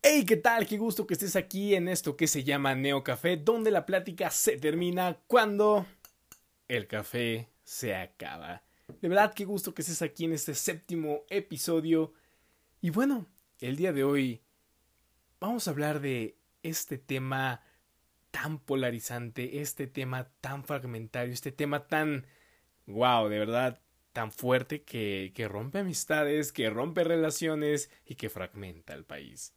Hey, ¿qué tal? Qué gusto que estés aquí en esto que se llama Neo Café, donde la plática se termina cuando el café se acaba. De verdad, qué gusto que estés aquí en este 7º episodio. Y bueno, el día de hoy vamos a hablar de este tema tan polarizante, este tema tan fragmentario, este tema tan... wow, de verdad, tan fuerte que rompe amistades, que rompe relaciones y que fragmenta el país.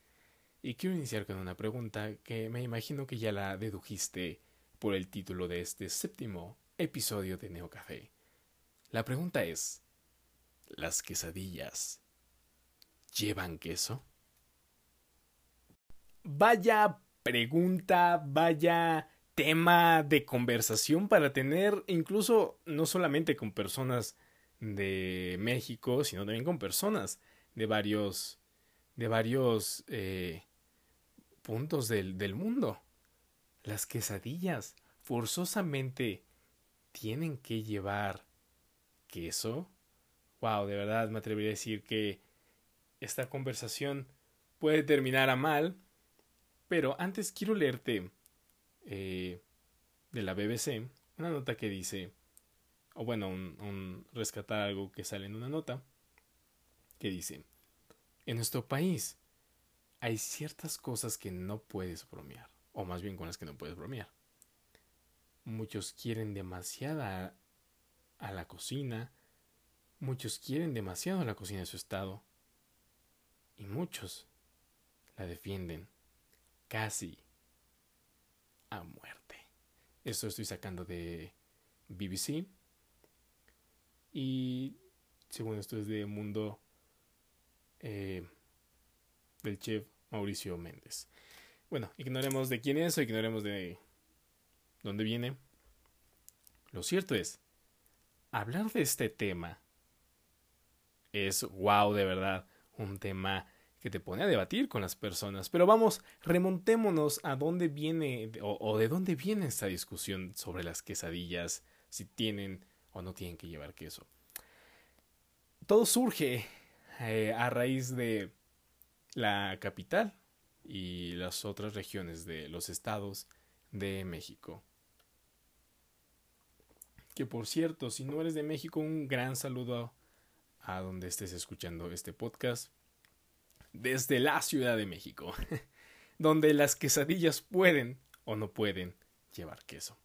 Y quiero iniciar con una pregunta que me imagino que ya la dedujiste por el título de este 7º episodio de Neo Café. La pregunta es, ¿las quesadillas llevan queso? Vaya pregunta, vaya tema de conversación para tener, incluso no solamente con personas de México, sino también con personas de varios puntos del mundo. Las quesadillas forzosamente tienen que llevar queso. Wow, de verdad me atrevería a decir que esta conversación puede terminar a mal, pero antes quiero leerte de la BBC una nota que dice, o bueno, rescatar algo que sale en una nota que dice: en nuestro país hay ciertas cosas que no puedes bromear, o más bien con las que no puedes bromear. Muchos quieren demasiada a la cocina, muchos quieren demasiado a la cocina de su estado, y muchos la defienden casi a muerte. Esto estoy sacando de BBC, y según esto es de Mundo, del chef Mauricio Méndez. Bueno, ignoremos de quién es o ignoremos de dónde viene. Lo cierto es, hablar de este tema es, wow, de verdad, un tema que te pone a debatir con las personas. Pero vamos, remontémonos a dónde viene o de dónde viene esta discusión sobre las quesadillas, si tienen o no tienen que llevar queso. Todo surge a raíz de la capital y las otras regiones de los estados de México. Que por cierto, si no eres de México, un gran saludo a donde estés escuchando este podcast desde la Ciudad de México, donde las quesadillas pueden o no pueden llevar queso.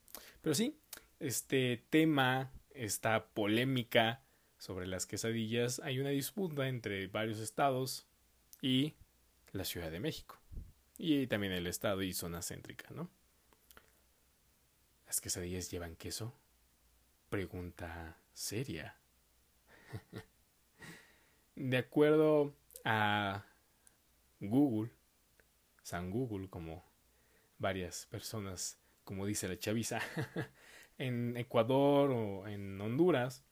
Pero sí, este tema, esta polémica sobre las quesadillas, hay una disputa entre varios estados y la Ciudad de México. Y también el estado y zona céntrica, ¿no? ¿Las quesadillas llevan queso? Pregunta seria. De acuerdo a Google, San Google, como varias personas, como dice la chaviza, en Ecuador o en Honduras,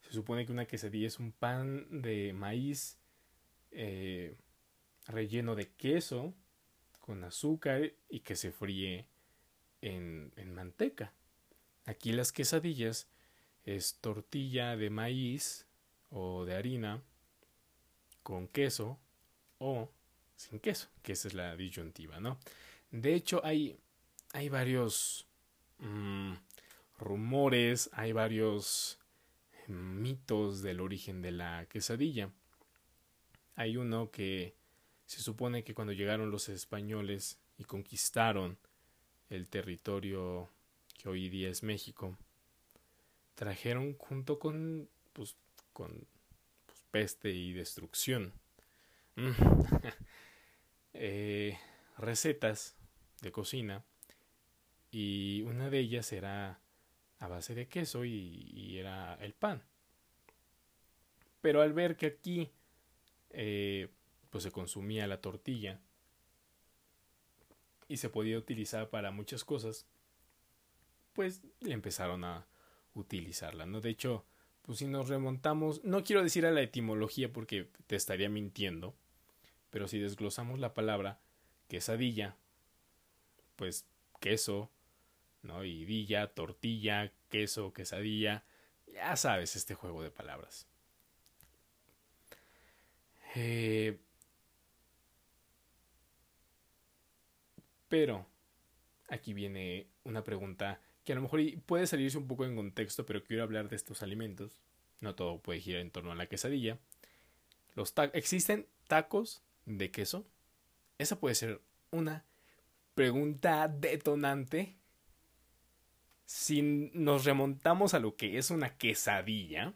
se supone que una quesadilla es un pan de maíz relleno de queso con azúcar y que se fríe en manteca. Aquí las quesadillas es tortilla de maíz o de harina con queso o sin queso, que esa es la disyuntiva, ¿no? De hecho, hay varios rumores, hay varios mitos del origen de la quesadilla. Hay uno que se supone que cuando llegaron los españoles y conquistaron el territorio que hoy día es México, trajeron junto con peste y destrucción recetas de cocina, y una de ellas era a base de queso y era el pan. Pero al ver que aquí pues se consumía la tortilla y se podía utilizar para muchas cosas, pues le empezaron a utilizarla, ¿no? De hecho, pues si nos remontamos, no quiero decir a la etimología porque te estaría mintiendo, pero si desglosamos la palabra quesadilla, pues queso, ¿no? Y dilla, tortilla, queso, quesadilla, ya sabes, este juego de palabras. Pero aquí viene una pregunta que a lo mejor puede salirse un poco en contexto, pero quiero hablar de estos alimentos. No todo puede girar en torno a la quesadilla. ¿Existen tacos de queso? Esa puede ser una pregunta detonante. Si nos remontamos a lo que es una quesadilla,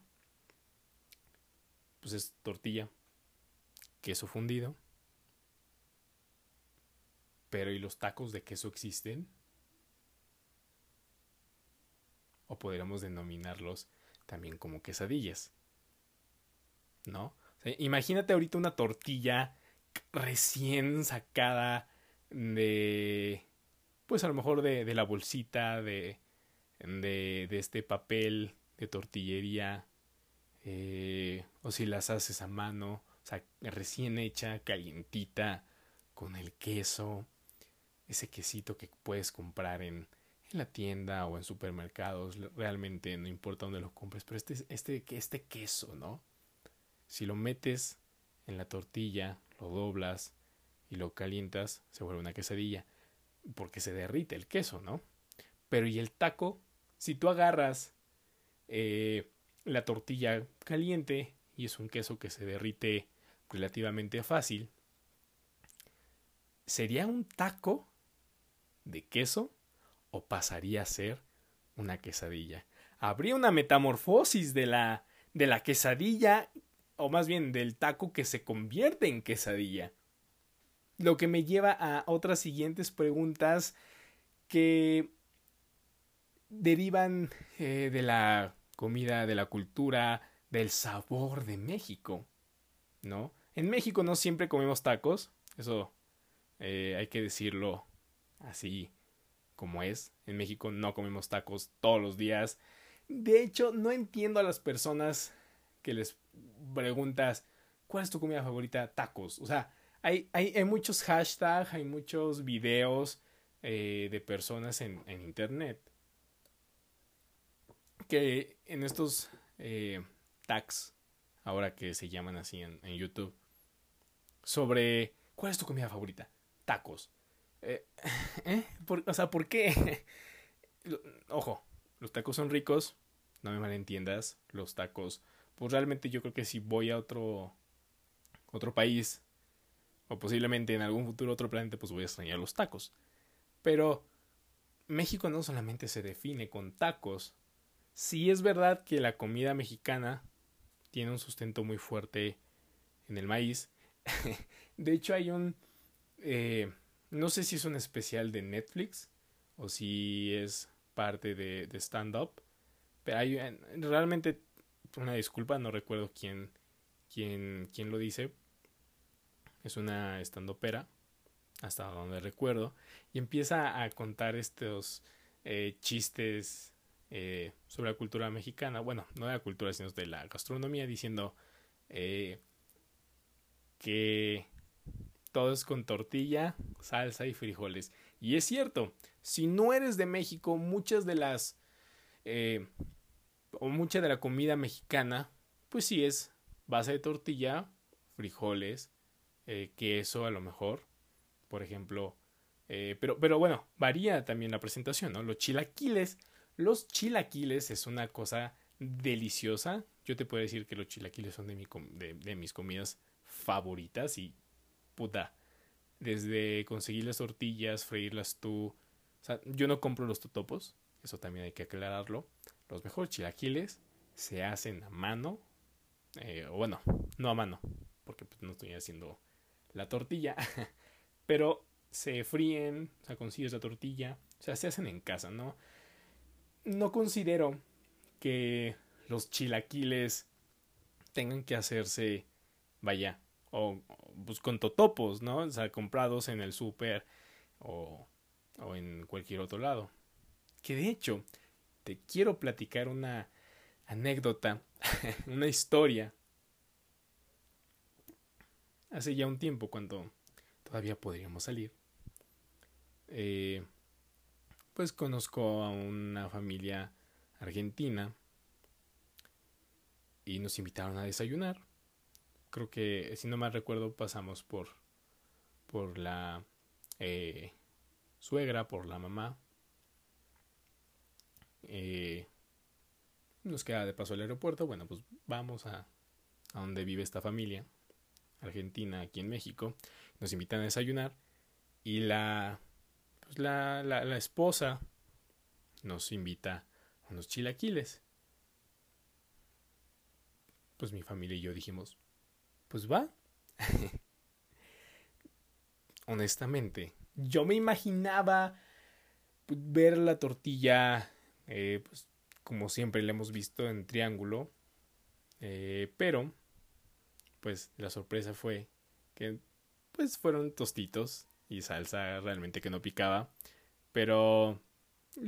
pues es tortilla, queso fundido. Pero ¿y los tacos de queso existen? O podríamos denominarlos también como quesadillas, ¿no? O sea, imagínate ahorita una tortilla recién sacada de, pues a lo mejor de la bolsita, de este papel de tortillería, o si las haces a mano, o sea, recién hecha, calientita, con el queso, ese quesito que puedes comprar en la tienda o en supermercados, realmente no importa dónde lo compres, pero este queso, ¿no? Si lo metes en la tortilla, lo doblas y lo calientas, se vuelve una quesadilla, porque se derrite el queso, ¿no? Pero ¿y el taco? Si tú agarras la tortilla caliente y es un queso que se derrite relativamente fácil, ¿sería un taco de queso? ¿O pasaría a ser una quesadilla? ¿Habría una metamorfosis de la quesadilla, o más bien del taco que se convierte en quesadilla? Lo que me lleva a otras siguientes preguntas que derivan de la comida, de la cultura, del sabor de México, ¿no? En México no siempre comemos tacos, eso hay que decirlo así como es. En México no comemos tacos todos los días. De hecho, no entiendo a las personas que les preguntas, ¿cuál es tu comida favorita? Tacos. O sea, hay muchos hashtags, hay muchos videos de personas en internet que en estos tags, ahora que se llaman así en YouTube, sobre ¿cuál es tu comida favorita? Tacos. ¿Por qué? Ojo, los tacos son ricos, no me malentiendas, los tacos, pues realmente yo creo que si voy a otro país, o posiblemente en algún futuro otro planeta, pues voy a extrañar los tacos. Pero México no solamente se define con tacos. Sí es verdad que la comida mexicana tiene un sustento muy fuerte en el maíz. De hecho hay un... no sé si es un especial de Netflix o si es parte de stand-up, pero hay realmente una disculpa, no recuerdo quién lo dice. Es una stand-upera, hasta donde recuerdo, y empieza a contar estos chistes sobre la cultura mexicana. Bueno, no de la cultura, sino de la gastronomía, diciendo que... todo es con tortilla, salsa y frijoles. Y es cierto, si no eres de México, mucha de la comida mexicana, pues sí es base de tortilla, frijoles, queso a lo mejor, por ejemplo. Pero bueno, varía también la presentación, ¿no? Los chilaquiles es una cosa deliciosa. Yo te puedo decir que los chilaquiles son de mis comidas favoritas y... puta, desde conseguir las tortillas, freírlas tú. O sea, yo no compro los totopos, eso también hay que aclararlo. Los mejores chilaquiles se hacen a mano, bueno, no a mano, porque pues, no estoy haciendo la tortilla, pero se fríen, o sea, consigues la tortilla, o sea, se hacen en casa, ¿no? No considero que los chilaquiles tengan que hacerse, vaya, o pues con totopos, ¿no? O sea, comprados en el súper o en cualquier otro lado. Que de hecho, te quiero platicar una anécdota, una historia. Hace ya un tiempo, cuando todavía podríamos salir, pues conozco a una familia argentina y nos invitaron a desayunar. Creo que, si no mal recuerdo, pasamos por la suegra, por la mamá. Nos queda de paso el aeropuerto. Bueno, pues vamos a donde vive esta familia argentina aquí en México. Nos invitan a desayunar y la esposa nos invita a unos chilaquiles. Pues mi familia y yo dijimos, pues va. Honestamente, yo me imaginaba ver la tortilla, pues, como siempre la hemos visto en triángulo, pero pues la sorpresa fue que pues fueron tostitos y salsa realmente que no picaba, pero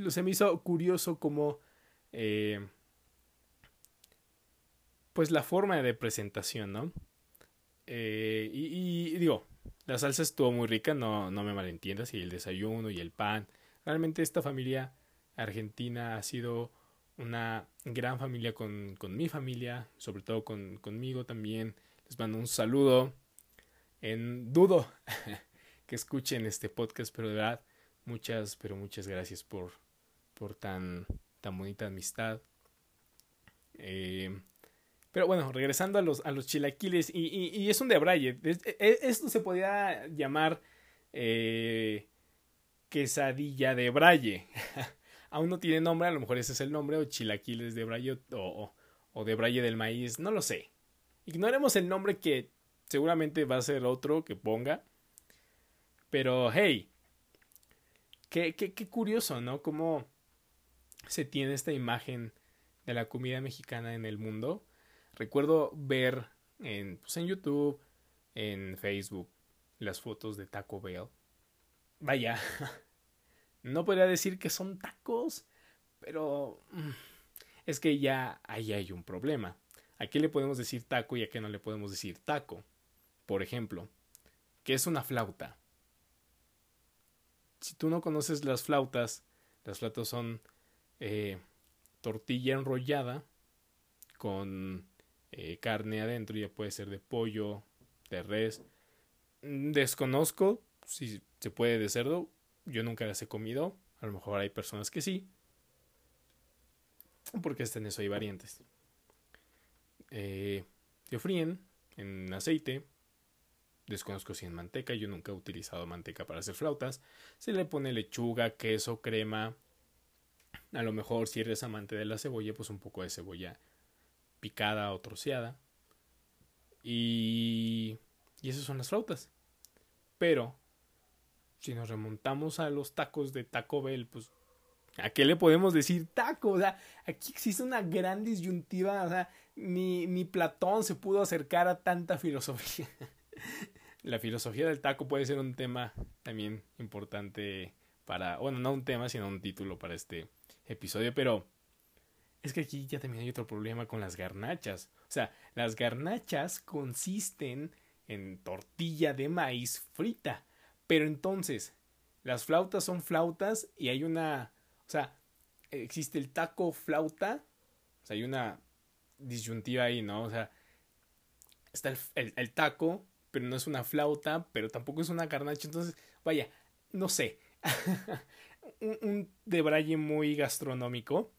se me hizo curioso como pues la forma de presentación, ¿no? Y digo, la salsa estuvo muy rica, no me malentiendas, y el desayuno y el pan. Realmente esta familia argentina ha sido una gran familia con mi familia, sobre todo conmigo también. Les mando un saludo. Dudo que escuchen este podcast, pero de verdad, muchas gracias por tan bonita amistad. Pero bueno, regresando a los chilaquiles, y es un debraye. Esto se podía llamar quesadilla de braye. Aún no tiene nombre, a lo mejor ese es el nombre, o chilaquiles de braye, o de braye del maíz, no lo sé. Ignoremos el nombre que seguramente va a ser otro que ponga. Pero hey, qué curioso, ¿no? Cómo se tiene esta imagen de la comida mexicana en el mundo. Recuerdo ver en YouTube, en Facebook, las fotos de Taco Bell. Vaya, no podría decir que son tacos, pero es que ya ahí hay un problema. ¿A qué le podemos decir taco y a qué no le podemos decir taco? Por ejemplo, ¿qué es una flauta? Si tú no conoces las flautas son tortilla enrollada con... carne adentro, ya puede ser de pollo, de res. Desconozco si se puede de cerdo. Yo nunca las he comido. A lo mejor hay personas que sí, porque hasta en eso hay variantes. Se fríen en aceite. Desconozco si en manteca. Yo nunca he utilizado manteca para hacer flautas. Se le pone lechuga, queso, crema. A lo mejor si eres amante de la cebolla, pues un poco de cebolla picada o troceada, y esas son las flautas. Pero si nos remontamos a los tacos de Taco Bell, pues ¿a qué le podemos decir taco? O sea, aquí existe una gran disyuntiva. O sea, ni Platón se pudo acercar a tanta filosofía. La filosofía del taco puede ser un tema también importante para, bueno, no un tema, sino un título para este episodio, pero es que aquí ya también hay otro problema con las garnachas. O sea, las garnachas consisten en tortilla de maíz frita. Pero entonces, las flautas son flautas y hay una... O sea, existe el taco flauta. O sea, hay una disyuntiva ahí, ¿no? O sea, está el taco, pero no es una flauta, pero tampoco es una garnacha. Entonces, vaya, no sé. un debraye muy gastronómico.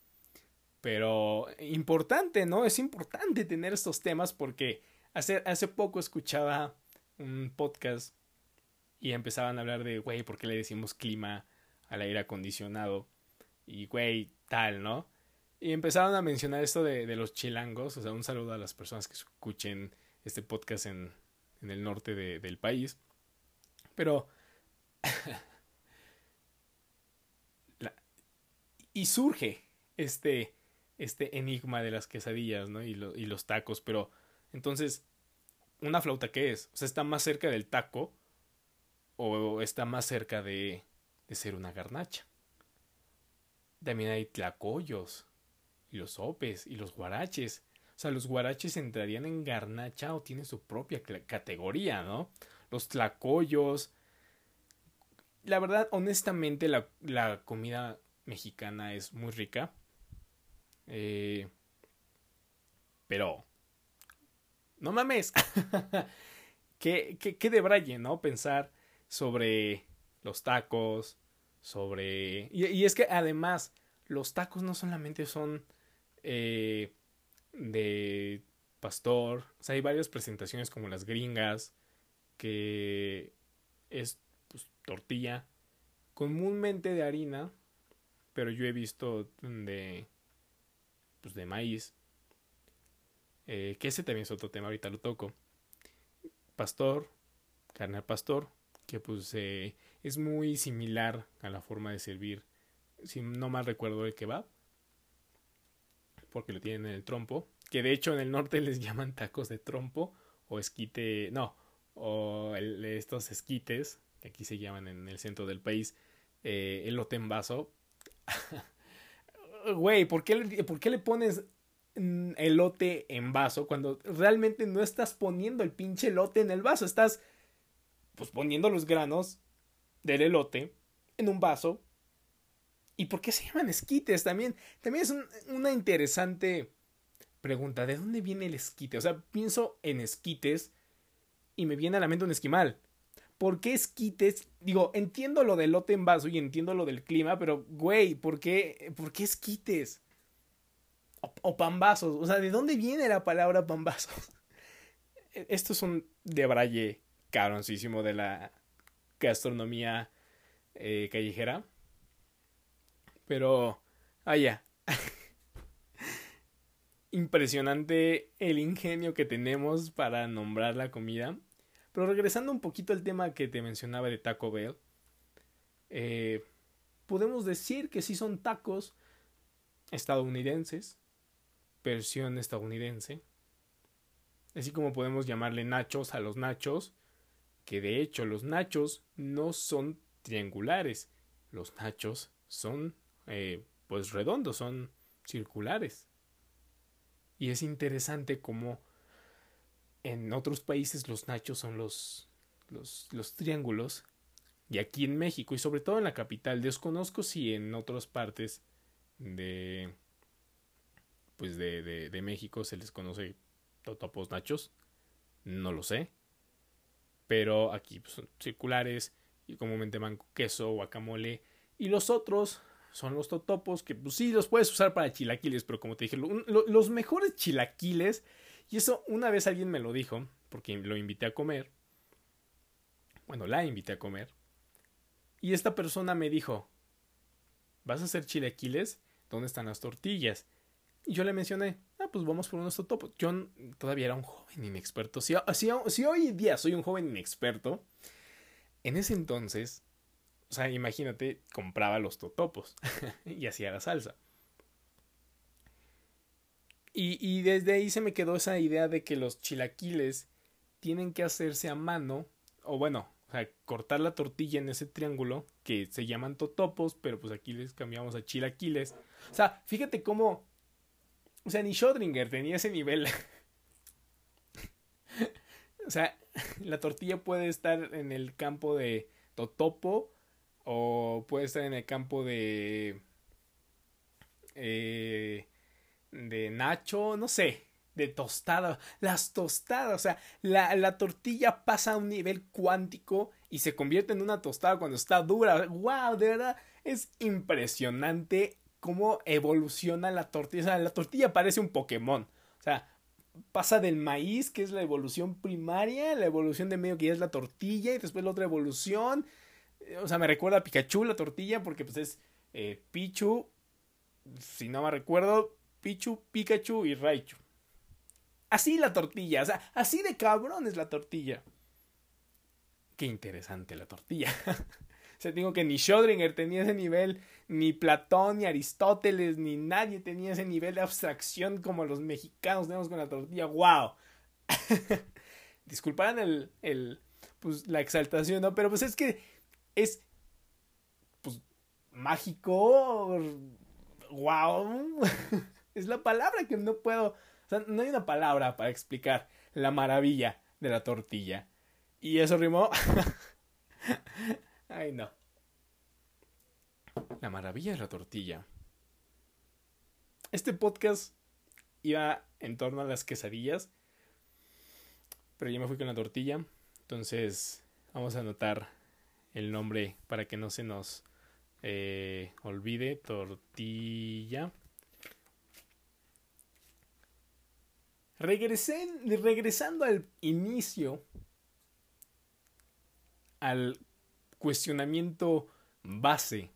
Pero importante, ¿no? Es importante tener estos temas porque hace poco escuchaba un podcast y empezaban a hablar de, güey, ¿por qué le decimos clima al aire acondicionado? Y, güey, tal, ¿no? Y empezaron a mencionar esto de los chilangos. O sea, un saludo a las personas que escuchen este podcast en el norte del país. Pero... y surge este enigma de las quesadillas, ¿no? Y los tacos. Pero entonces, ¿una flauta qué es? O sea, ¿está más cerca del taco o está más cerca de ser una garnacha? También hay tlacoyos y los sopes y los guaraches. O sea, ¿los guaraches entrarían en garnacha o tienen su propia categoría, no? Los tlacoyos. La verdad, honestamente, la comida mexicana es muy rica. Pero no mames. qué debraye, ¿no? Pensar sobre los tacos, sobre... Y es que además los tacos no solamente son de pastor. O sea, hay varias presentaciones como las gringas, que es pues, tortilla, comúnmente de harina, pero yo he visto de maíz. Que ese también es otro tema, ahorita lo toco. Pastor, carne al pastor, que pues es muy similar a la forma de servir, si no mal recuerdo, el kebab, porque lo tienen en el trompo, que de hecho en el norte les llaman tacos de trompo o esquite, estos esquites, que aquí se llaman en el centro del país, elote en vaso. Güey, ¿por qué le pones elote en vaso cuando realmente no estás poniendo el pinche elote en el vaso? Estás pues poniendo los granos del elote en un vaso. ¿Y por qué se llaman esquites? También es una interesante pregunta. ¿De dónde viene el esquite? O sea, pienso en esquites y me viene a la mente un esquimal. ¿Por qué esquites? Digo, entiendo lo del elote en vaso y entiendo lo del clima, pero, güey, ¿por qué esquites? O pambazos. O sea, ¿de dónde viene la palabra pambazos? Esto es un debraye cabroncísimo de la gastronomía callejera. Pero, allá. Impresionante el ingenio que tenemos para nombrar la comida. Pero regresando un poquito al tema que te mencionaba de Taco Bell. Podemos decir que sí son tacos estadounidenses. Versión estadounidense. Así como podemos llamarle nachos a los nachos. Que de hecho los nachos no son triangulares. Los nachos son... pues redondos, son circulares. Y es interesante como en otros países los nachos son los triángulos, y aquí en México, y sobre todo en la capital, desconozco si en otras partes de México se les conoce totopos nachos, no lo sé, pero aquí pues, son circulares y comúnmente van con queso, guacamole, y los otros son los totopos, que pues sí, los puedes usar para chilaquiles, pero como te dije, los mejores chilaquiles, y eso una vez alguien me lo dijo, porque la invité a comer, y esta persona me dijo, ¿vas a hacer chilaquiles? ¿Dónde están las tortillas? Y yo le mencioné, pues vamos por unos totopos. Yo todavía era un joven inexperto, si hoy día soy un joven inexperto, en ese entonces... O sea, imagínate, compraba los totopos y hacía la salsa. Y desde ahí se me quedó esa idea de que los chilaquiles tienen que hacerse a mano. O sea, cortar la tortilla en ese triángulo que se llaman totopos, pero pues aquí les cambiamos a chilaquiles. O sea, fíjate cómo... O sea, ni Schrödinger tenía ese nivel. O sea, la tortilla puede estar en el campo de totopo, o puede estar en el campo de nacho, no sé, de tostada. Las tostadas, o sea, la tortilla pasa a un nivel cuántico y se convierte en una tostada cuando está dura. ¡Wow! De verdad, es impresionante cómo evoluciona la tortilla. O sea, la tortilla parece un Pokémon. O sea, pasa del maíz, que es la evolución primaria, la evolución de medio que ya es la tortilla, y después la otra evolución... O sea, me recuerda a Pikachu la tortilla, porque pues es Pichu, si no me recuerdo, Pichu, Pikachu y Raichu. Así la tortilla, o sea, así de cabrón es la tortilla. Qué interesante la tortilla. O sea, digo que ni Schrödinger tenía ese nivel, ni Platón, ni Aristóteles, ni nadie tenía ese nivel de abstracción como los mexicanos tenemos con la tortilla. ¡Wow! Disculparán la exaltación, ¿no? Pero pues es que es, pues, mágico, wow, es la palabra que no puedo, o sea, no hay una palabra para explicar la maravilla de la tortilla. Y eso rimó, ay no, la maravilla de la tortilla. Este podcast iba en torno a las quesadillas, pero yo me fui con la tortilla, entonces vamos a anotar el nombre para que no se nos olvide, tortilla. Regresando al inicio, al cuestionamiento base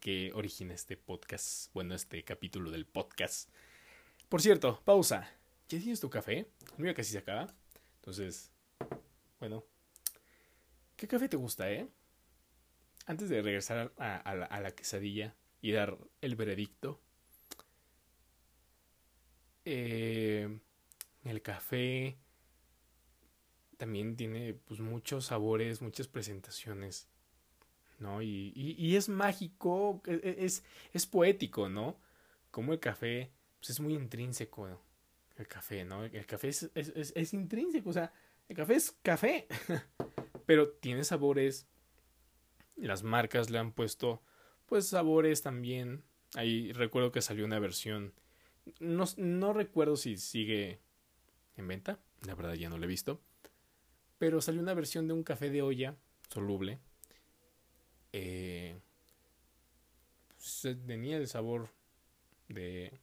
que origina este podcast, bueno, este capítulo del podcast. Por cierto, pausa. ¿Ya tienes tu café? El mío casi se acaba. Entonces, bueno, ¿qué café te gusta, eh? Antes de regresar a la quesadilla y dar el veredicto, el café también tiene pues muchos sabores, muchas presentaciones, ¿no? Y es mágico, es poético, ¿no? Como el café pues es muy intrínseco, ¿no? El café, ¿no? El café es intrínseco, o sea, el café es café, pero tiene sabores. Las marcas le han puesto pues sabores también. Ahí recuerdo que salió una versión, no recuerdo si sigue en venta, la verdad ya no la he visto, pero salió una versión de un café de olla soluble. Pues, tenía el sabor de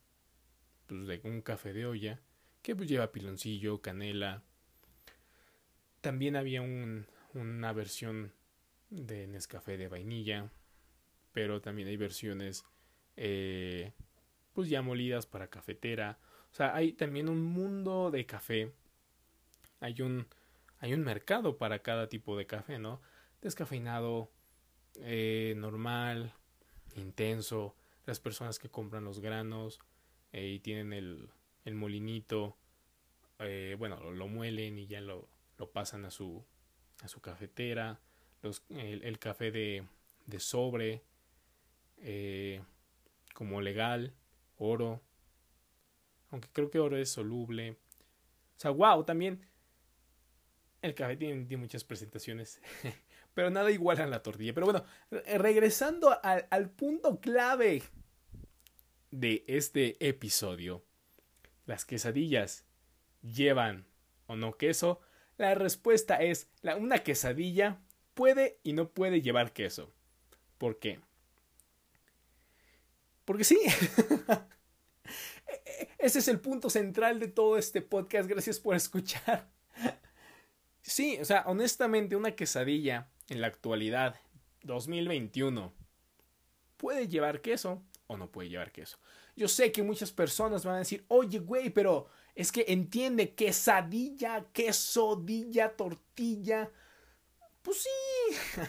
un café de olla que pues lleva piloncillo, canela. También había una versión de Nescafé de vainilla, pero también hay versiones pues ya molidas para cafetera. O sea, hay también un mundo de café. Hay un mercado para cada tipo de café, ¿no? Descafeinado, normal, intenso. Las personas que compran los granos y tienen el molinito, bueno, lo muelen y ya lo pasan a su cafetera. El café de sobre, como legal, oro, aunque creo que oro es soluble. O sea, wow, también el café tiene muchas presentaciones, pero nada igual a la tortilla. Pero bueno, regresando al punto clave de este episodio, ¿las quesadillas llevan o no queso? La respuesta es, una quesadilla puede y no puede llevar queso. ¿Por qué? Porque sí. Ese es el punto central de todo este podcast. Gracias por escuchar. Sí, o sea, honestamente, una quesadilla en la actualidad, 2021, ¿puede llevar queso o no puede llevar queso? Yo sé que muchas personas van a decir, oye, güey, pero es que entiende, quesadilla, quesodilla, tortilla. Pues sí,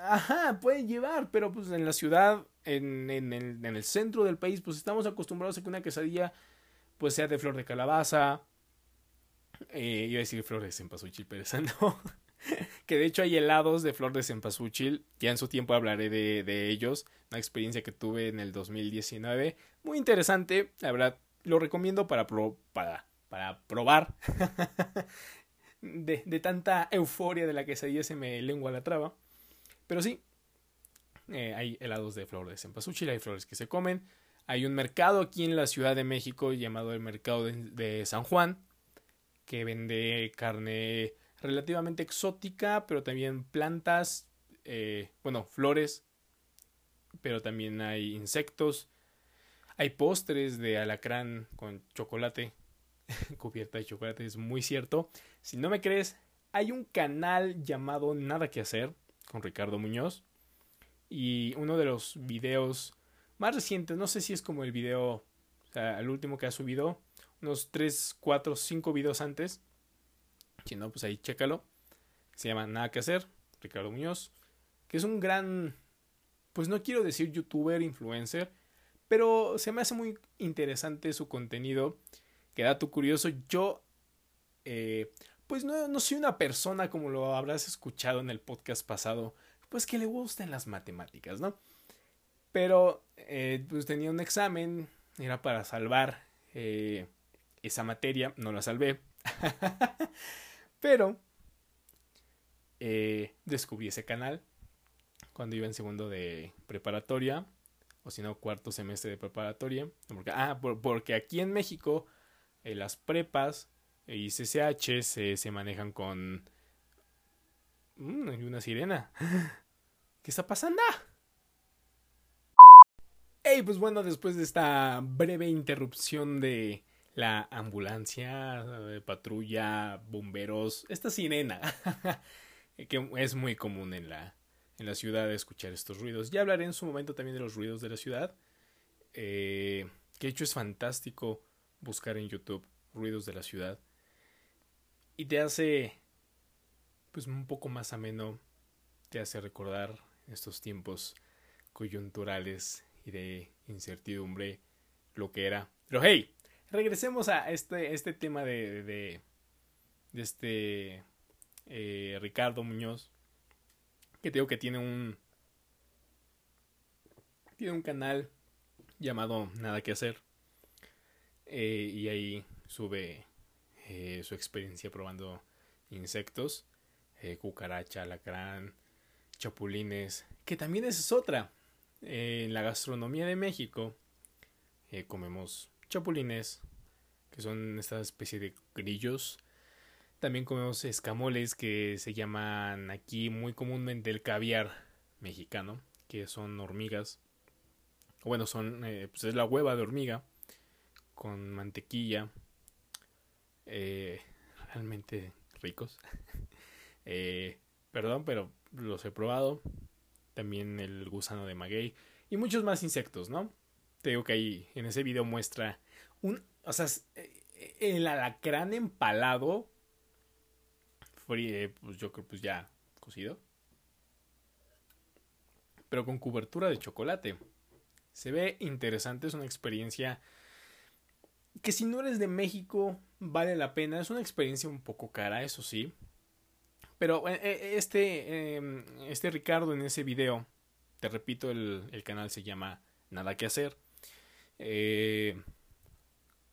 ajá, puede llevar, pero pues en la ciudad, en el centro del país, pues estamos acostumbrados a que una quesadilla pues sea de flor de calabaza, iba a decir flor de cempasúchil, pero esa no, que de hecho hay helados de flor de cempasúchil, ya en su tiempo hablaré de ellos, una experiencia que tuve en el 2019, muy interesante, la verdad, lo recomiendo para probar. De tanta euforia de la quesadilla se me lengua la traba. Pero sí, hay helados de flor de cempasúchil, hay flores que se comen. Hay un mercado aquí en la Ciudad de México llamado el mercado de San Juan, que vende carne relativamente exótica, pero también plantas, bueno, flores, pero también hay insectos. Hay postres de alacrán con chocolate, cubierta de chocolate, es muy cierto. Si no me crees, hay un canal llamado Nada que Hacer con Ricardo Muñoz, y uno de los videos más recientes, no sé si es como el video, o sea, el último que ha subido, unos 3, 4, 5 videos antes, si no, pues ahí chécalo, se llama Nada que Hacer, Ricardo Muñoz, que es un gran, pues no quiero decir youtuber, influencer, pero se me hace muy interesante su contenido. Que dato curioso, yo pues no soy una persona, como lo habrás escuchado en el podcast pasado, pues que le gustan las matemáticas, ¿no? Pero pues tenía un examen, era para salvar esa materia, no la salvé. Pero descubrí ese canal cuando iba en segundo de preparatoria, o si no, cuarto semestre de preparatoria. Porque aquí en México las prepas y CCH se manejan con Hay una sirena. ¿Qué está pasando? Hey, pues bueno, después de esta breve interrupción de la ambulancia, patrulla, bomberos, esta sirena, que es muy común en la ciudad escuchar estos ruidos. Ya hablaré en su momento también de los ruidos de la ciudad, que de hecho es fantástico buscar en YouTube ruidos de la ciudad y te hace pues un poco más ameno, te hace recordar estos tiempos coyunturales y de incertidumbre, lo que era. Pero hey, regresemos a este tema de este Ricardo Muñoz, que te digo que tiene un canal llamado Nada que Hacer, y ahí sube su experiencia probando insectos, cucaracha, alacrán, chapulines, que también esa es otra. En la gastronomía de México comemos chapulines, que son esta especie de grillos. También comemos escamoles, que se llaman aquí muy comúnmente el caviar mexicano, que son hormigas. Bueno, pues es la hueva de hormiga con mantequilla. Realmente ricos. Perdón, pero los he probado. También el gusano de maguey y muchos más insectos, ¿no? Te digo que ahí en ese video muestra o sea, el alacrán empalado, pues yo creo pues ya cocido, pero con cobertura de chocolate. Se ve interesante, es una experiencia que si no eres de México vale la pena. Es una experiencia un poco cara, eso sí. Pero este Ricardo en ese video, te repito, el canal se llama Nada que Hacer,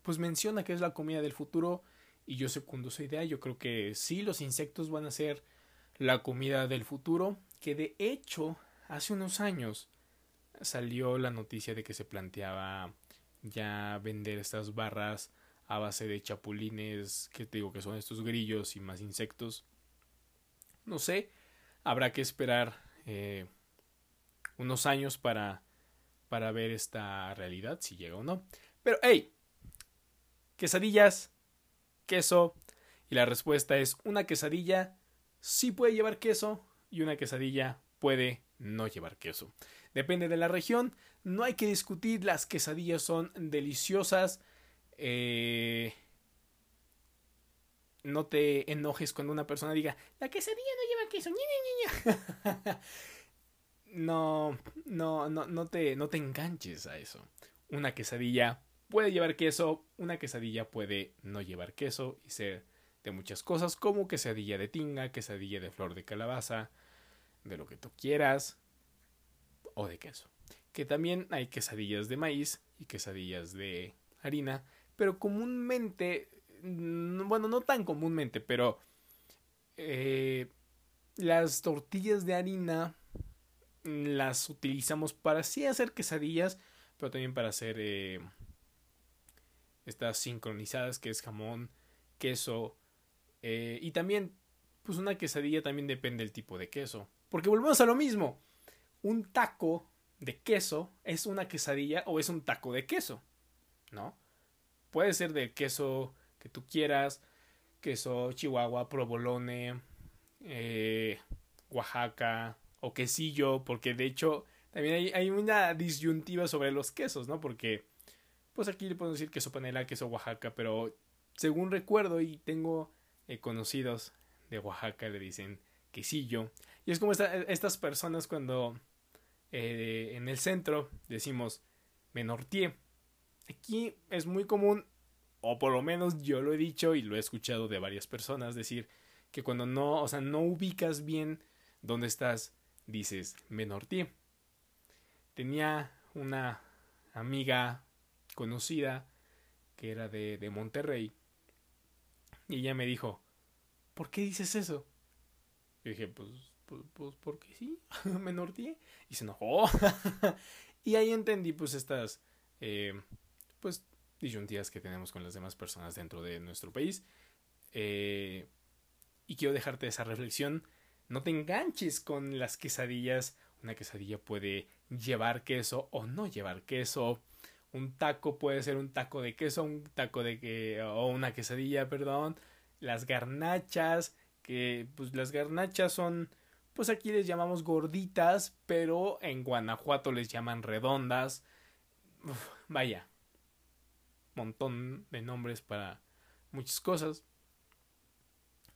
pues menciona que es la comida del futuro y yo secundo esa idea. Yo creo que sí, los insectos van a ser la comida del futuro, que de hecho hace unos años salió la noticia de que se planteaba ya vender estas barras a base de chapulines, que te digo que son estos grillos y más insectos. No sé, habrá que esperar unos años para ver esta realidad, si llega o no. Pero, hey, quesadillas, queso, y la respuesta es una quesadilla sí puede llevar queso y una quesadilla puede no llevar queso. Depende de la región, no hay que discutir, las quesadillas son deliciosas. No te enojes cuando una persona diga, la quesadilla no lleva queso, niña, niña. No te enganches a eso. Una quesadilla puede llevar queso, una quesadilla puede no llevar queso y ser de muchas cosas, como quesadilla de tinga, quesadilla de flor de calabaza, de lo que tú quieras, o de queso. Que también hay quesadillas de maíz y quesadillas de harina, pero comúnmente... Bueno, no tan comúnmente, pero las tortillas de harina las utilizamos para sí hacer quesadillas, pero también para hacer estas sincronizadas, que es jamón, queso, y también, pues una quesadilla también depende del tipo de queso. Porque volvemos a lo mismo, un taco de queso es una quesadilla o es un taco de queso, ¿no? Puede ser del queso que tú quieras, queso chihuahua, provolone, Oaxaca o quesillo, porque de hecho también hay una disyuntiva sobre los quesos, ¿no? Porque pues aquí le podemos decir queso panela, queso Oaxaca, pero según recuerdo y tengo conocidos de Oaxaca, le dicen quesillo. Y es como estas personas cuando en el centro decimos me norteé. Aquí es muy común, o por lo menos yo lo he dicho y lo he escuchado de varias personas decir, que cuando no ubicas bien dónde estás, dices, me norteé. Tenía una amiga conocida que era de Monterrey y ella me dijo, ¿por qué dices eso? Yo dije, pues porque sí, me norteé. Y se enojó. Y ahí entendí pues estas, pues, disyuntivas que tenemos con las demás personas dentro de nuestro país, y quiero dejarte esa reflexión No te enganches con las quesadillas. Una quesadilla puede llevar queso o no llevar queso. Un taco puede ser un taco de queso, un taco de o una quesadilla, perdón. Las garnachas, que pues las garnachas son, pues aquí les llamamos gorditas, pero en Guanajuato les llaman redondas. Uf, vaya, montón de nombres para muchas cosas.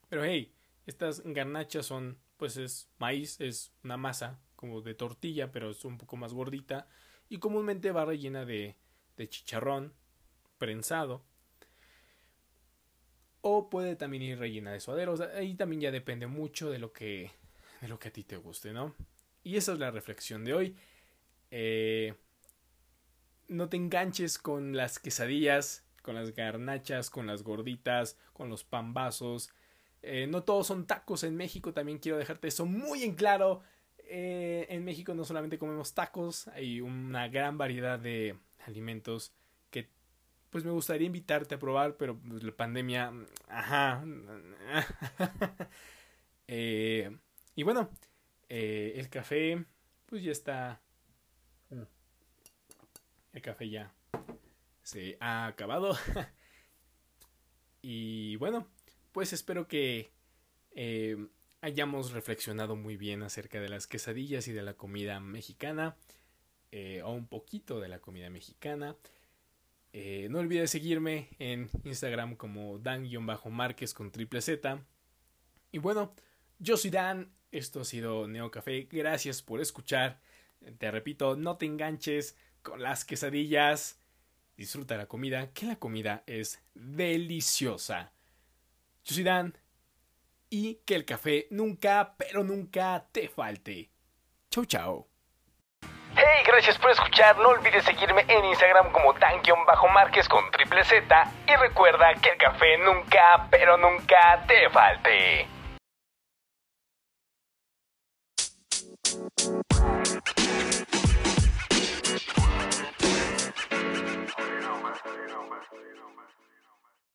Pero hey, estas garnachas son, pues es maíz, es una masa como de tortilla, pero es un poco más gordita y comúnmente va rellena de chicharrón prensado, o puede también ir rellena de suaderos. Ahí también ya depende mucho de lo que a ti te guste, ¿no? Y esa es la reflexión de hoy. No te enganches con las quesadillas, con las garnachas, con las gorditas, con los pambazos. No todos son tacos en México, también quiero dejarte eso muy en claro. En México no solamente comemos tacos, hay una gran variedad de alimentos que pues me gustaría invitarte a probar, pero pues, la pandemia, y bueno, el café pues ya está, el café ya se ha acabado. Y bueno, pues espero que hayamos reflexionado muy bien acerca de las quesadillas y de la comida mexicana, o un poquito de la comida mexicana. No olvides seguirme en Instagram como Dan_Márquez con @Z. Y bueno, yo soy Dan, esto ha sido Neo Café, gracias por escuchar. Te repito, no te enganches con las quesadillas, disfruta la comida, que la comida es deliciosa. Yo soy Dan. Y que el café nunca, pero nunca te falte. Chau, chau. Hey, gracias por escuchar. No olvides seguirme en Instagram como Dan_Márquez con @Z. Y recuerda que el café nunca, pero nunca te falte.